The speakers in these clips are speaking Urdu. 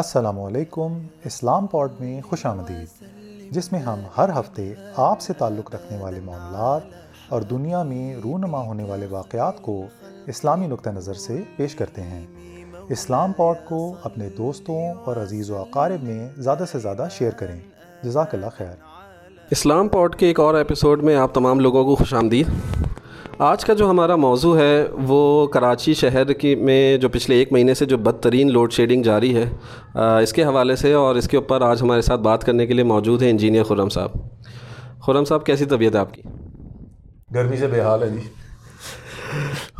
السلام علیکم، اسلام پوڈ میں خوش آمدید، جس میں ہم ہر ہفتے آپ سے تعلق رکھنے والے معاملات اور دنیا میں رونما ہونے والے واقعات کو اسلامی نقطہ نظر سے پیش کرتے ہیں۔ اسلام پوڈ کو اپنے دوستوں اور عزیز و اقارب میں زیادہ سے زیادہ شیئر کریں۔ جزاک اللہ خیر۔ اسلام پوڈ کے ایک اور ایپیسوڈ میں آپ تمام لوگوں کو خوش آمدید۔ آج کا جو ہمارا موضوع ہے وہ کراچی شہر کی میں جو پچھلے ایک مہینے سے جو بدترین لوڈ شیڈنگ جاری ہے، اس کے حوالے سے، اور اس کے اوپر آج ہمارے ساتھ بات کرنے کے لیے موجود ہیں انجینئر خرم صاحب۔ خرم صاحب، کیسی طبیعت ہے آپ کی؟ گرمی سے بے حال ہے جی۔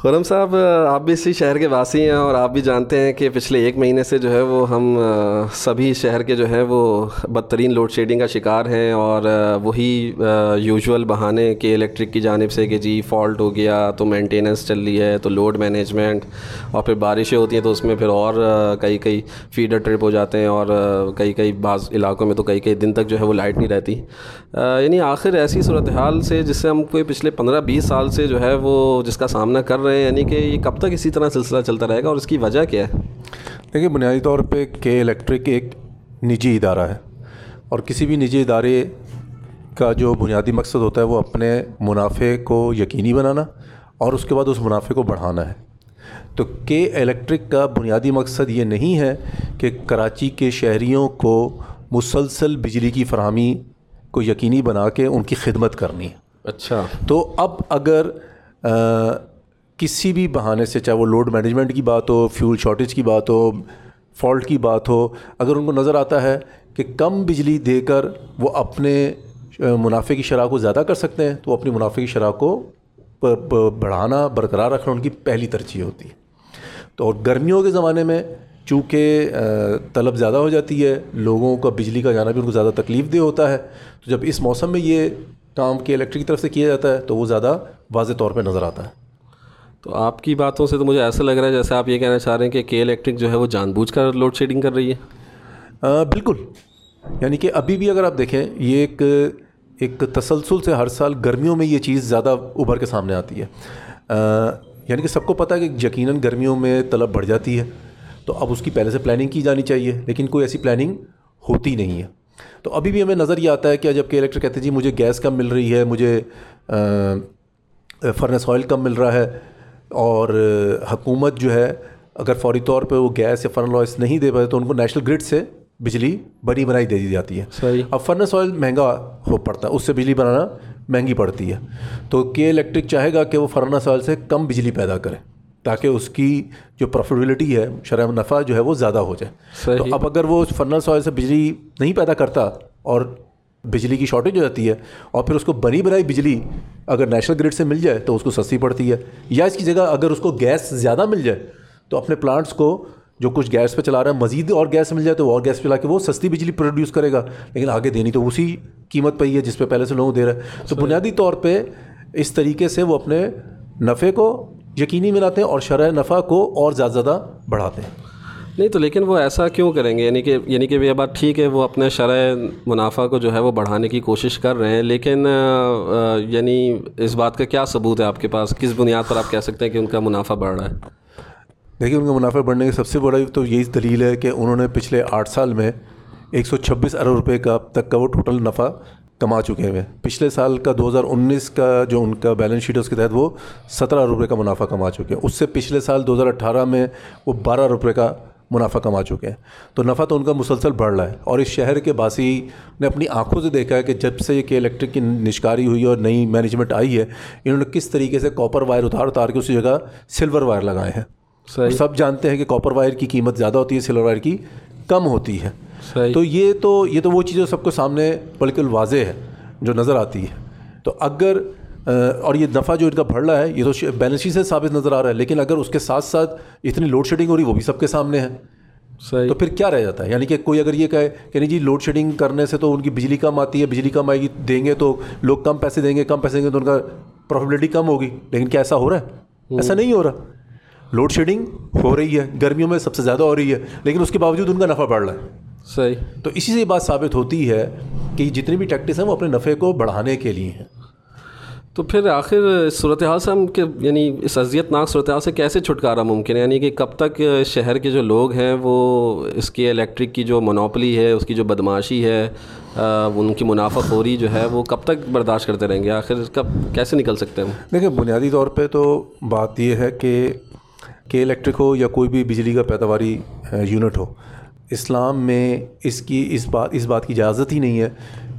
خرم صاحب، آپ بھی اسی شہر کے واسی ہیں اور آپ بھی جانتے ہیں کہ پچھلے ایک مہینے سے جو ہے وہ ہم سبھی شہر کے جو ہے وہ بدترین لوڈ شیڈنگ کا شکار ہیں، اور وہی یوزول بہانے کے الیکٹرک کی جانب سے کہ جی فالٹ ہو گیا تو مینٹیننس چل رہی ہے تو لوڈ مینجمنٹ، اور پھر بارشیں ہوتی ہیں تو اس میں پھر اور کئی فیڈر ٹرپ ہو جاتے ہیں، اور کئی بعض علاقوں میں تو کئی دن تک جو ہے وہ لائٹ نہیں رہتی۔ یعنی آخر ایسی صورتحال سے جس سے ہم کوئی پچھلے 15-20 سال سے جو ہے وہ جس کا سامنا کر رہے ہیں، یعنی کہ یہ کب تک اسی طرح سلسلہ چلتا رہے گا اور اس کی وجہ کیا ہے؟ دیکھیے، بنیادی طور پہ کے الیکٹرک ایک نجی ادارہ ہے، اور کسی بھی نجی ادارے کا جو بنیادی مقصد ہوتا ہے وہ اپنے منافع کو یقینی بنانا اور اس کے بعد اس منافع کو بڑھانا ہے۔ تو کے الیکٹرک کا بنیادی مقصد یہ نہیں ہے کہ کراچی کے شہریوں کو مسلسل بجلی کی فراہمی کو یقینی بنا کے ان کی خدمت کرنی ہے۔ اچھا، تو اب اگر کسی بھی بہانے سے، چاہے وہ لوڈ مینجمنٹ کی بات ہو، فیول شارٹیج کی بات ہو، فالٹ کی بات ہو، اگر ان کو نظر آتا ہے کہ کم بجلی دے کر وہ اپنے منافع کی شرح کو زیادہ کر سکتے ہیں تو اپنی منافع کی شرح کو بڑھانا، برقرار رکھنا ان کی پہلی ترجیح ہوتی ہے۔ تو اور گرمیوں کے زمانے میں چونکہ طلب زیادہ ہو جاتی ہے، لوگوں کا بجلی کا جانا بھی ان کو زیادہ تکلیف دہ ہوتا ہے، تو جب اس موسم میں یہ کام کے الیکٹرک کی طرف سے کیا جاتا ہے تو وہ زیادہ واضح طور پہ نظر آتا ہے۔ تو آپ کی باتوں سے تو مجھے ایسا لگ رہا ہے جیسے آپ یہ کہنا چاہ رہے ہیں کہ کے الیکٹرک جو ہے وہ جان بوجھ کر لوڈ شیڈنگ کر رہی ہے۔ بالکل، یعنی کہ ابھی بھی اگر آپ دیکھیں، یہ ایک تسلسل سے ہر سال گرمیوں میں یہ چیز زیادہ ابھر کے سامنے آتی ہے۔ یعنی کہ سب کو پتہ ہے کہ یقیناً گرمیوں میں طلب بڑھ جاتی ہے، تو اب اس کی پہلے سے پلاننگ کی جانی چاہیے، لیکن کوئی ایسی پلاننگ ہوتی نہیں ہے۔ تو ابھی بھی ہمیں نظر یہ آتا ہے کہ جب کے الیکٹرک کہتے ہیں جی مجھے گیس کم مل رہی ہے، مجھے فرنس آئل کم مل رہا ہے، اور حکومت جو ہے اگر فوری طور پہ وہ گیس یا فرنل آئل نہیں دے پائے تو ان کو نیشنل گرڈ سے بجلی بنی بنائی دے دی جاتی ہے۔ صحیح، اب فرنس آئل مہنگا ہو پڑتا ہے، اس سے بجلی بنانا مہنگی پڑتی ہے، تو کے الیکٹرک چاہے گا کہ وہ فرنس آئل سے کم بجلی پیدا کرے تاکہ اس کی جو پروفیٹیبلٹی ہے، شرح نفع جو ہے وہ زیادہ ہو جائے۔ صحیح، تو اب اگر وہ فرنس آئل سے بجلی نہیں پیدا کرتا اور بجلی کی شارٹیج ہو جاتی ہے، اور پھر اس کو بنی بنائی بجلی اگر نیشنل گرڈ سے مل جائے تو اس کو سستی پڑتی ہے، یا اس کی جگہ اگر اس کو گیس زیادہ مل جائے تو اپنے پلانٹس کو جو کچھ گیس پہ چلا رہا ہے مزید اور گیس مل جائے تو وہ اور گیس پہ چلا کے وہ سستی بجلی پروڈیوس کرے گا، لیکن آگے دینی تو اسی قیمت پہ ہی ہے جس پہ پہلے سے لوگوں دے رہے ہیں۔ تو بنیادی طور پہ اس طریقے سے وہ اپنے نفع کو یقینی بناتے ہیں اور شرح نفع کو اور زیادہ زیادہ بڑھاتے ہیں۔ نہیں تو لیکن وہ ایسا کیوں کریں گے؟ یعنی کہ یہ بات ٹھیک ہے، وہ اپنے شرح منافع کو جو ہے وہ بڑھانے کی کوشش کر رہے ہیں، لیکن یعنی اس بات کا کیا ثبوت ہے آپ کے پاس؟ کس بنیاد پر آپ کہہ سکتے ہیں کہ ان کا منافع بڑھ رہا ہے؟ دیکھیے، ان کا منافع بڑھنے کی سب سے بڑی تو یہی دلیل ہے کہ انہوں نے پچھلے 8 سال میں 126 ارب روپے کا تک کا وہ ٹوٹل نفع کما چکے ہوئے۔ پچھلے سال کا 2019 کا جو ان کا بیلنس شیٹ ہے اس کے تحت وہ 17 ارب روپے کا منافع کما چکے ہیں، اس سے پچھلے سال 2018 میں وہ 12 ارب روپے کا منافع کما چکے ہیں۔ تو نفع تو ان کا مسلسل بڑھ رہا ہے، اور اس شہر کے باسی نے اپنی آنکھوں سے دیکھا ہے کہ جب سے یہ کے الیکٹرک کی نشکاری ہوئی اور نئی مینجمنٹ آئی ہے، انہوں نے کس طریقے سے کاپر وائر اتار کے اسی جگہ سلور وائر لگائے ہیں۔ صحیح، سب جانتے ہیں کہ کاپر وائر کی قیمت زیادہ ہوتی ہے، سلور وائر کی کم ہوتی ہے۔ صحیح، تو یہ تو وہ چیزیں سب کو سامنے بالکل واضح ہے جو نظر آتی ہے۔ تو اگر اور یہ نفع جو ان کا بڑھ رہا ہے یہ تو بیلنس شیٹ سے ثابت نظر آ رہا ہے، لیکن اگر اس کے ساتھ ساتھ اتنی لوڈ شیڈنگ ہو رہی وہ بھی سب کے سامنے ہے۔ صحیح، تو پھر کیا رہ جاتا ہے؟ یعنی کہ کوئی اگر یہ کہے کہ نہیں جی لوڈ شیڈنگ کرنے سے تو ان کی بجلی کم آتی ہے، بجلی کم آئے گی دیں گے تو لوگ کم پیسے دیں گے تو ان کا پروفیٹیبلٹی کم ہوگی، لیکن کیا ایسا ہو رہا ہے؟ ایسا نہیں ہو رہا۔ لوڈ شیڈنگ ہو رہی ہے، گرمیوں میں سب سے زیادہ ہو رہی ہے، لیکن اس کے باوجود ان کا نفع بڑھ رہا ہے۔ صحیح، تو اسی سے یہ بات ثابت ہوتی ہے کہ جتنی بھی ٹیکٹکس ہیں وہ اپنے نفع کو بڑھانے کے لیے ہیں۔ تو پھر آخر صورتحال سے ہم کہ یعنی اس اذیت ناک صورتحال سے کیسے چھٹکارا ممکن ہے؟ یعنی کہ کب تک شہر کے جو لوگ ہیں وہ اس کے الیکٹرک کی جو منوپلی ہے، اس کی جو بدمعاشی ہے، ان کی منافع خوری جو ہے وہ کب تک برداشت کرتے رہیں گے؟ آخر کب کیسے نکل سکتے ہیں؟ دیکھیں، بنیادی طور پہ تو بات یہ ہے کہ K-Electric ہو یا کوئی بھی بجلی کا پیداواری یونٹ ہو، اسلام میں اس بات کی اجازت ہی نہیں ہے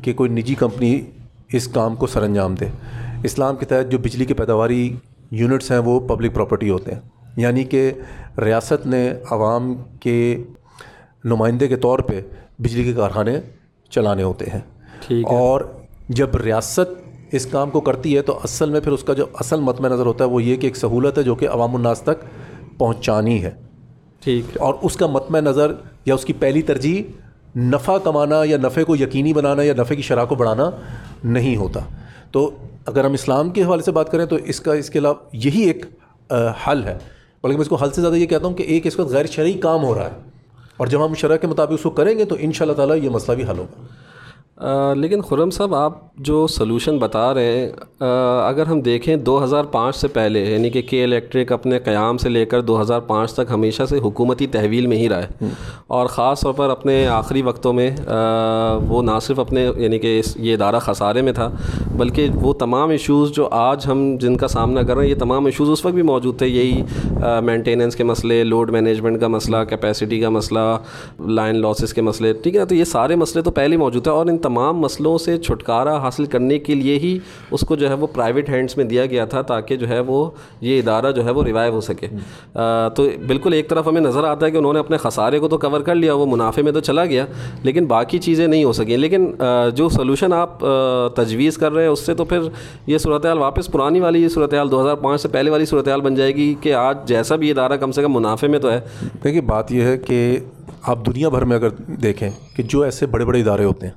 کہ کوئی نجی کمپنی اس کام کو سر انجام دے۔ اسلام کے تحت جو بجلی کے پیداواری یونٹس ہیں وہ پبلک پراپرٹی ہوتے ہیں، یعنی کہ ریاست نے عوام کے نمائندے کے طور پہ بجلی کے کارخانے چلانے ہوتے ہیں، اور جب ریاست اس کام کو کرتی ہے تو اصل میں پھر اس کا جو اصل متمع نظر ہوتا ہے وہ یہ کہ ایک سہولت ہے جو کہ عوام الناس تک پہنچانی ہے، ٹھیک، اور اس کا متمع نظر یا اس کی پہلی ترجیح نفع کمانا یا نفع کو یقینی بنانا یا نفع کی شرح کو بڑھانا نہیں ہوتا۔ تو اگر ہم اسلام کے حوالے سے بات کریں تو اس کے علاوہ یہی ایک حل ہے، بلکہ میں اس کو حل سے زیادہ یہ کہتا ہوں کہ ایک اس وقت غیر شرعی کام ہو رہا ہے، اور جب ہم شرع کے مطابق اس کو کریں گے تو ان شاء اللہ تعالیٰ یہ مسئلہ بھی حل ہوگا۔ لیکن خرم صاحب، آپ جو سلوشن بتا رہے ہیں، اگر ہم دیکھیں 2005 سے پہلے، یعنی کہ K-Electric اپنے قیام سے لے کر 2005 تک ہمیشہ سے حکومتی تحویل میں ہی رہا ہے، اور خاص طور پر اپنے آخری وقتوں میں وہ نہ صرف اپنے یعنی کہ یہ ادارہ خسارے میں تھا، بلکہ وہ تمام ایشوز جو آج ہم جن کا سامنا کر رہے ہیں، یہ تمام ایشوز اس وقت بھی موجود تھے، یہی مینٹیننس کے مسئلے، لوڈ مینجمنٹ کا مسئلہ، کیپیسٹی کا مسئلہ، لائن لاسز کے مسئلے، ٹھیک ہے، تو یہ سارے مسئلے تو پہلے موجود تھے، اور ان تمام مسئلوں سے چھٹکارا حاصل کرنے کے لیے ہی اس کو جو ہے وہ پرائیویٹ ہینڈز میں دیا گیا تھا، تاکہ جو ہے وہ یہ ادارہ جو ہے وہ ریوائیو ہو سکے۔ تو بالکل ایک طرف ہمیں نظر آتا ہے کہ انہوں نے اپنے خسارے کو تو کور کر لیا، وہ منافع میں تو چلا گیا، لیکن باقی چیزیں نہیں ہو سکیں۔ لیکن جو سلوشن آپ تجویز کر رہے ہیں، اس سے تو پھر یہ صورتحال واپس پرانی والی صورتحال 2005 سے پہلے والی صورتحال بن جائے گی کہ آج جیسا بھی ادارہ کم سے کم منافع میں تو ہے۔ دیکھیے، بات یہ ہے کہ آپ دنیا بھر میں اگر دیکھیں کہ جو ایسے بڑے بڑے ادارے ہوتے ہیں،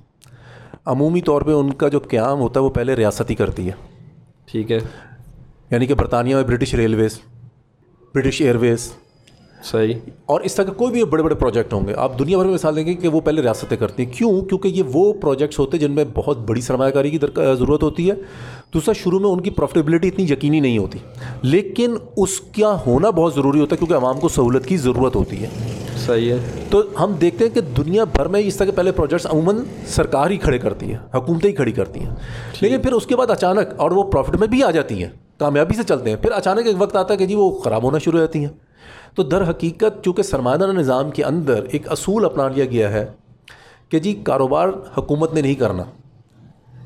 عمومی طور پہ ان کا جو قیام ہوتا ہے وہ پہلے ریاست ہی کرتی ہے، ٹھیک ہے، یعنی کہ برطانیہ میں برٹش ریلویز، برٹش ایئرویز، صحیح، اور اس طرح کے کوئی بھی بڑے بڑے پروجیکٹ ہوں گے، آپ دنیا بھر میں مثال دیں گے کہ وہ پہلے ریاستیں کرتی ہیں۔ کیوں؟ کیونکہ یہ وہ پروجیکٹس ہوتے ہیں جن میں بہت بڑی سرمایہ کاری کی ضرورت ہوتی ہے، دوسرا شروع میں ان کی پروفٹیبلٹی اتنی یقینی نہیں ہوتی، لیکن اس کا ہونا بہت ضروری ہوتا ہے کیونکہ عوام کو سہولت کی ضرورت ہوتی ہے، صحیح ہے۔ تو ہم دیکھتے ہیں کہ دنیا بھر میں اس طرح کے پہلے پروجیکٹس عموماً سرکار ہی کھڑے کرتی ہے، حکومتیں ہی کھڑی کرتی ہیں، لیکن پھر اس کے بعد اچانک، اور وہ پروفٹ میں بھی آ جاتی ہیں، کامیابی سے چلتے ہیں، پھر اچانک ایک وقت آتا ہے کہ جی وہ خراب ہونا شروع ہو جاتی ہیں۔ تو در حقیقت چونکہ سرمایہ دارانہ نظام کے اندر ایک اصول اپنا لیا گیا ہے کہ جی کاروبار حکومت نے نہیں کرنا،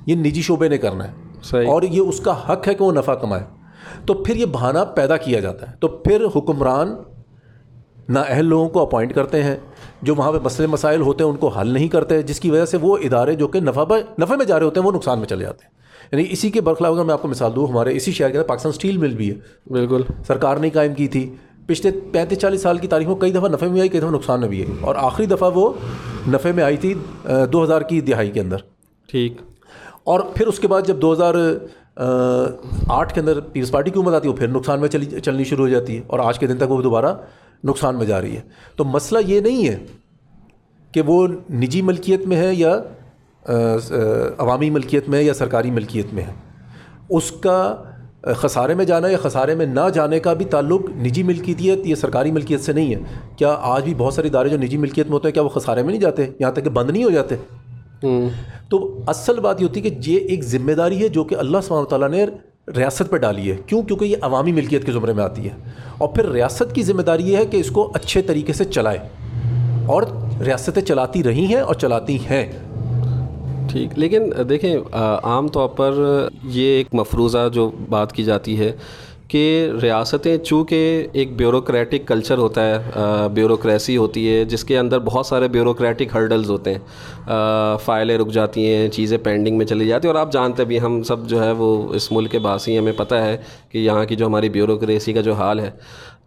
یہ نجی شعبے نے کرنا ہے، صحیح، اور یہ اس کا حق ہے کہ وہ نفع کمائے۔ تو پھر یہ بہانہ پیدا کیا جاتا ہے، تو پھر حکمران نااہل لوگوں کو اپوائنٹ کرتے ہیں، جو وہاں پہ مسئلے مسائل ہوتے ہیں ان کو حل نہیں کرتے، جس کی وجہ سے وہ ادارے جو کہ نفع میں جا رہے ہوتے ہیں وہ نقصان میں چلے جاتے ہیں۔ یعنی اسی کے برخلاف اگر میں آپ کو مثال دوں، ہمارے اسی شہر کے اندر پاکستان اسٹیل مل بھی ہے، بالکل سرکار نے قائم کی تھی، پچھلے 35-40 سال کی تاریخ میں کئی دفعہ نفع میں آئی، کئی دفعہ نقصان میں بھی آئی، اور آخری دفعہ وہ نفع میں آئی تھی 2000 کی دہائی کے اندر، ٹھیک، اور پھر اس کے بعد جب 2008 کے اندر پیپلز پارٹی کی حکومت آتی ہے وہ پھر نقصان میں چلنی شروع ہو جاتی ہے، اور آج کے دن تک وہ دوبارہ نقصان میں جا رہی ہے۔ تو مسئلہ یہ نہیں ہے کہ وہ نجی ملکیت میں ہے یا عوامی ملکیت میں ہے یا سرکاری ملکیت میں ہے، اس کا خسارے میں جانا یا خسارے میں نہ جانے کا بھی تعلق نجی ملکیت یا سرکاری ملکیت سے نہیں ہے۔ کیا آج بھی بہت سارے ادارے جو نجی ملکیت میں ہوتے ہیں کیا وہ خسارے میں نہیں جاتے، یہاں تک کہ بند نہیں ہو جاتے؟ تو اصل بات یہ ہوتی ہے کہ یہ ایک ذمہ داری ہے جو کہ اللہ سبحانہ وتعالیٰ نے ریاست پہ ڈالی ہے، کیوں؟ کیونکہ یہ عوامی ملکیت کے زمرے میں آتی ہے، اور پھر ریاست کی ذمہ داری یہ ہے کہ اس کو اچھے طریقے سے چلائے، اور ریاستیں چلاتی رہی ہیں اور چلاتی ہیں، ٹھیک۔ لیکن دیکھیں، عام طور پر یہ ایک مفروضہ جو بات کی جاتی ہے کہ ریاستیں چونکہ ایک بیوروکریٹک کلچر ہوتا ہے، بیوروکریسی ہوتی ہے جس کے اندر بہت سارے بیوروکریٹک ہرڈلز ہوتے ہیں، فائلیں رک جاتی ہیں، چیزیں پینڈنگ میں چلی جاتی ہیں، اور آپ جانتے بھی، ہم سب جو ہے وہ اس ملک کے باسی ہیں، ہمیں پتہ ہے کہ یہاں کی جو ہماری بیوروکریسی کا جو حال ہے،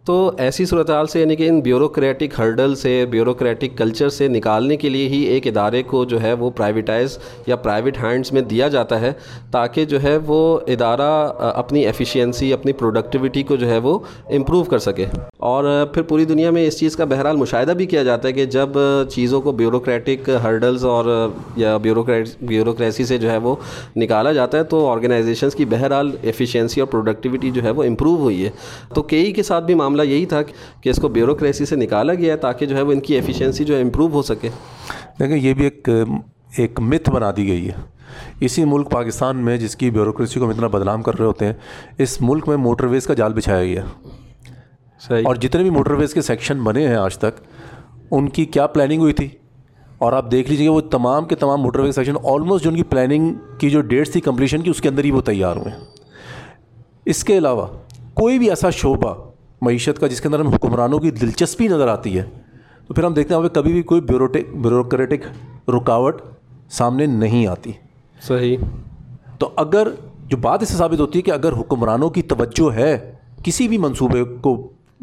تو ایسی صورتحال سے یعنی کہ ان بیوروکریٹک ہرڈل سے، بیوروکریٹک کلچر سے نکالنے کے لیے ہی ایک ادارے کو جو ہے وہ پرائیویٹائز یا پرائیویٹ ہینڈز میں دیا جاتا ہے، تاکہ جو ہے وہ ادارہ اپنی ایفیشینسی، اپنی پروڈکٹیویٹی کو جو ہے وہ امپروو کر سکے. اور پھر پوری دنیا میں اس چیز کا بہرحال مشاہدہ بھی کیا جاتا ہے کہ جب چیزوں کو بیوروکریٹک ہرڈلز اور یا بیوروکریسی سے جو ہے وہ نکالا جاتا ہے تو آرگنائزیشنس کی بہرحال ایفیشینسی اور پروڈکٹیویٹی جو ہے وہ امپروو ہوئی ہے. تو کئی کے ساتھ بھی معاملہ یہی تھا کہ اس کو بیوروکریسی سے نکالا گیا ہے تاکہ جو ہے وہ ان کی ایفیشینسی جو ہے امپروو ہو سکے. دیکھیں یہ بھی ایک متھ بنا دی گئی ہے اسی ملک پاکستان میں، جس کی بیوروکریسی کو ہم اتنا بدنام کر رہے ہوتے ہیں. اس ملک میں موٹر ویز کا جال بچھایا گیا ہے. صحیح. اور جتنے بھی موٹر ویز کے سیکشن بنے ہیں آج تک، ان کی کیا پلاننگ ہوئی تھی، اور آپ دیکھ لیجیے وہ تمام کے تمام موٹر ویز سیکشن آلموسٹ جو ان کی پلاننگ کی جو ڈیٹس تھی کمپلیشن کی، اس کے اندر ہی وہ تیار ہوئے ہیں. اس کے علاوہ کوئی بھی ایسا شعبہ معیشت کا جس کے اندر ہم حکمرانوں کی دلچسپی نظر آتی ہے تو پھر ہم دیکھتے ہیں وہاں پہ کبھی بھی کوئی بیوروکریٹک رکاوٹ سامنے نہیں آتی. صحیح. تو اگر جو بات اس سے ثابت ہوتی ہے کہ اگر حکمرانوں کی توجہ ہے کسی بھی منصوبے کو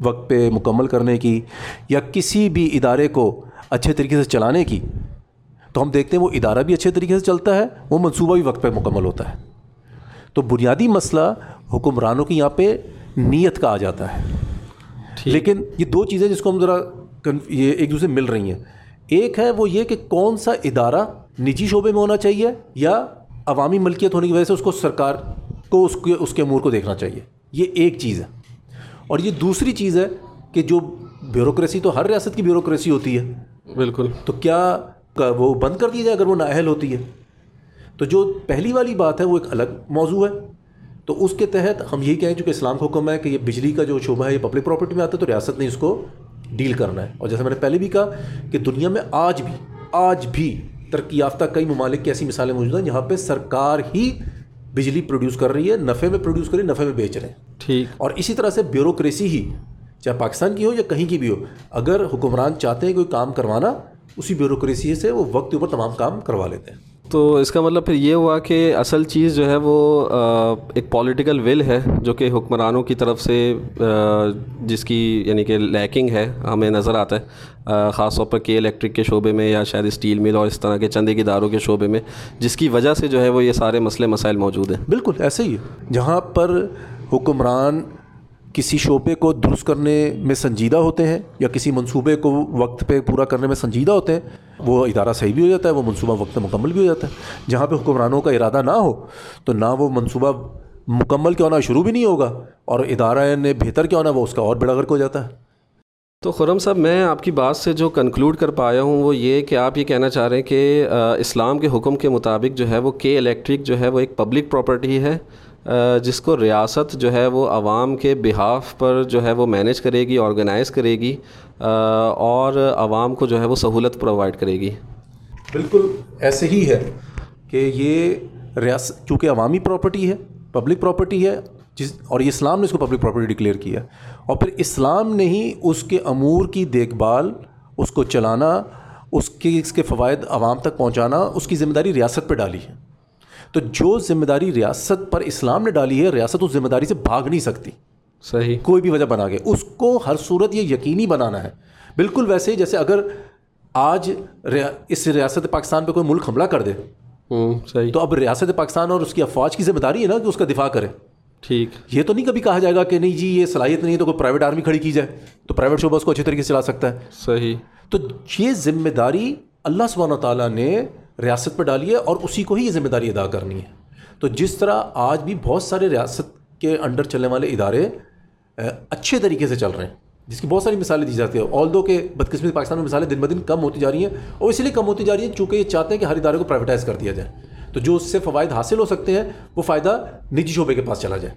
وقت پہ مکمل کرنے کی یا کسی بھی ادارے کو اچھے طریقے سے چلانے کی، تو ہم دیکھتے ہیں وہ ادارہ بھی اچھے طریقے سے چلتا ہے، وہ منصوبہ بھی وقت پہ مکمل ہوتا ہے. تو بنیادی مسئلہ حکمرانوں کی یہاں پہ نیت کا آ جاتا ہے. لیکن یہ دو چیزیں جس کو ہم ذرا یہ ایک دوسرے مل رہی ہیں، ایک ہے وہ یہ کہ کون سا ادارہ نجی شعبے میں ہونا چاہیے یا عوامی ملکیت ہونے کی وجہ سے اس کو سرکار کو اس کے امور کو دیکھنا چاہیے. یہ ایک چیز ہے. اور یہ دوسری چیز ہے کہ جو بیوروکریسی تو ہر ریاست کی بیوروکریسی ہوتی ہے. بالکل. تو کیا وہ بند کر دی جائے اگر وہ نااہل ہوتی ہے؟ تو جو پہلی والی بات ہے وہ ایک الگ موضوع ہے. تو اس کے تحت ہم یہی کہیں چونکہ اسلام کا حکم ہے کہ یہ بجلی کا جو شعبہ ہے یہ پبلک پراپرٹی میں آتا ہے، تو ریاست نے اس کو ڈیل کرنا ہے. اور جیسے میں نے پہلے بھی کہا کہ دنیا میں آج بھی ترقی یافتہ کئی ممالک کی ایسی مثالیں موجود ہیں جہاں پہ سرکار ہی بجلی پروڈیوس کر رہی ہے، نفع میں پروڈیوس کر رہی ہے، نفع میں بیچ رہے ہیں. ٹھیک. اور اسی طرح سے بیوروکریسی ہی، چاہے پاکستان کی ہو یا کہیں کی بھی ہو، اگر حکمران چاہتے ہیں کوئی کام کروانا، اسی بیوروکریسی سے وہ وقت اوپر تمام کام کروا لیتے ہیں. تو اس کا مطلب پھر یہ ہوا کہ اصل چیز جو ہے وہ ایک پولیٹیکل ول ہے جو کہ حکمرانوں کی طرف سے جس کی یعنی کہ لیکنگ ہے ہمیں نظر آتا ہے، خاص طور پر کے الیکٹرک کے شعبے میں یا شاید اسٹیل مل اور اس طرح کے چند ایک اداروں کے شعبے میں، جس کی وجہ سے جو ہے وہ یہ سارے مسئلے مسائل موجود ہیں. بالکل ایسے ہی ہے. جہاں پر حکمران کسی شعبے کو درست کرنے میں سنجیدہ ہوتے ہیں یا کسی منصوبے کو وقت پہ پورا کرنے میں سنجیدہ ہوتے ہیں، وہ ادارہ صحیح بھی ہو جاتا ہے، وہ منصوبہ وقت پہ مکمل بھی ہو جاتا ہے. جہاں پہ حکمرانوں کا ارادہ نہ ہو تو نہ وہ منصوبہ مکمل کیا ہونا شروع بھی نہیں ہوگا، اور ادارہ نے بہتر کیا ہونا وہ اس کا اور بڑا غرق ہو جاتا ہے. تو خرم صاحب، میں آپ کی بات سے جو کنکلوڈ کر پایا ہوں وہ یہ کہ آپ یہ کہنا چاہ رہے ہیں کہ اسلام کے حکم کے مطابق جو ہے وہ کے الیکٹرک جو ہے وہ ایک پبلک پراپرٹی ہے جس کو ریاست جو ہے وہ عوام کے بہاف پر جو ہے وہ مینیج کرے گی، آرگنائز کرے گی اور عوام کو جو ہے وہ سہولت پرووائڈ کرے گی. بالکل ایسے ہی ہے کہ یہ ریاست چونکہ عوامی پراپرٹی ہے، پبلک پراپرٹی ہے، اور یہ اسلام نے اس کو پبلک پراپرٹی ڈکلیئر کیا، اور پھر اسلام نے ہی اس کے امور کی دیکھ بھال، اس کو چلانا، اس کے فوائد عوام تک پہنچانا، اس کی ذمہ داری ریاست پہ ڈالی ہے. تو جو ذمہ داری ریاست پر اسلام نے ڈالی ہے، ریاست اس ذمہ داری سے بھاگ نہیں سکتی. صحیح. کوئی بھی وجہ بنا کے اس کو ہر صورت یہ یقینی بنانا ہے. بالکل ویسے جیسے اگر آج اس ریاست پاکستان پہ کوئی ملک حملہ کر دے، صحیح، تو اب ریاست پاکستان اور اس کی افواج کی ذمہ داری ہے نا کہ اس کا دفاع کرے. ٹھیک. یہ تو نہیں کبھی کہا جائے گا کہ نہیں جی یہ صلاحیت نہیں ہے تو کوئی پرائیویٹ آرمی کھڑی کی جائے تو پرائیویٹ شعبہ اس کو اچھے طریقے سے چلا سکتا ہے. صحیح. تو یہ ذمہ داری اللہ سبحانہ تعالیٰ نے ریاست پہ ڈالی ہے اور اسی کو ہی یہ ذمہ داری ادا کرنی ہے. تو جس طرح آج بھی بہت سارے ریاست کے انڈر چلنے والے ادارے اچھے طریقے سے چل رہے ہیں، جس کی بہت ساری مثالیں دی جاتی ہیں، آلدو کہ بدقسمتی پاکستان میں مثالیں دن بہ دن کم ہوتی جا رہی ہیں، اور اسی لیے کم ہوتی جا رہی ہیں چونکہ یہ چاہتے ہیں کہ ہر ادارے کو پرائیویٹائز کر دیا جائے. تو جو اس سے فوائد حاصل ہو سکتے ہیں وہ فائدہ نجی شعبے کے پاس چلا جائے.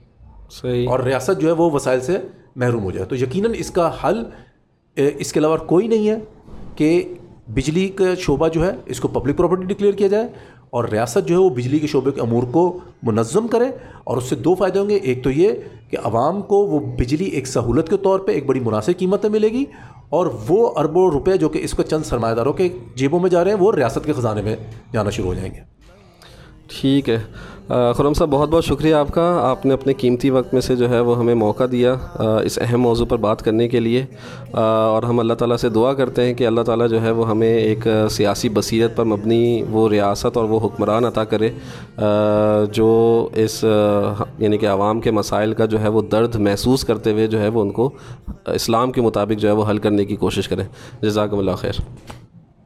صحیح. اور ریاست جو ہے وہ وسائل سے محروم ہو جائے. تو یقیناً اس کا حل اس کے علاوہ کوئی نہیں ہے کہ بجلی کا شعبہ جو ہے اس کو پبلک پراپرٹی ڈکلیئر کیا جائے اور ریاست جو ہے وہ بجلی کے شعبے کے امور کو منظم کرے. اور اس سے دو فائدے ہوں گے، ایک تو یہ کہ عوام کو وہ بجلی ایک سہولت کے طور پہ ایک بڑی مناسب قیمت میں ملے گی، اور وہ اربوں روپے جو کہ اس کو چند سرمایہ داروں کے جیبوں میں جا رہے ہیں وہ ریاست کے خزانے میں جانا شروع ہو جائیں گے. ٹھیک ہے خرم صاحب، بہت بہت شکریہ آپ کا، آپ نے اپنے قیمتی وقت میں سے جو ہے وہ ہمیں موقع دیا اس اہم موضوع پر بات کرنے کے لیے، اور ہم اللہ تعالیٰ سے دعا کرتے ہیں کہ اللہ تعالیٰ جو ہے وہ ہمیں ایک سیاسی بصیرت پر مبنی وہ ریاست اور وہ حکمران عطا کرے جو اس یعنی کہ عوام کے مسائل کا جو ہے وہ درد محسوس کرتے ہوئے جو ہے وہ ان کو اسلام کے مطابق جو ہے وہ حل کرنے کی کوشش کریں۔ جزاکم اللہ خیر۔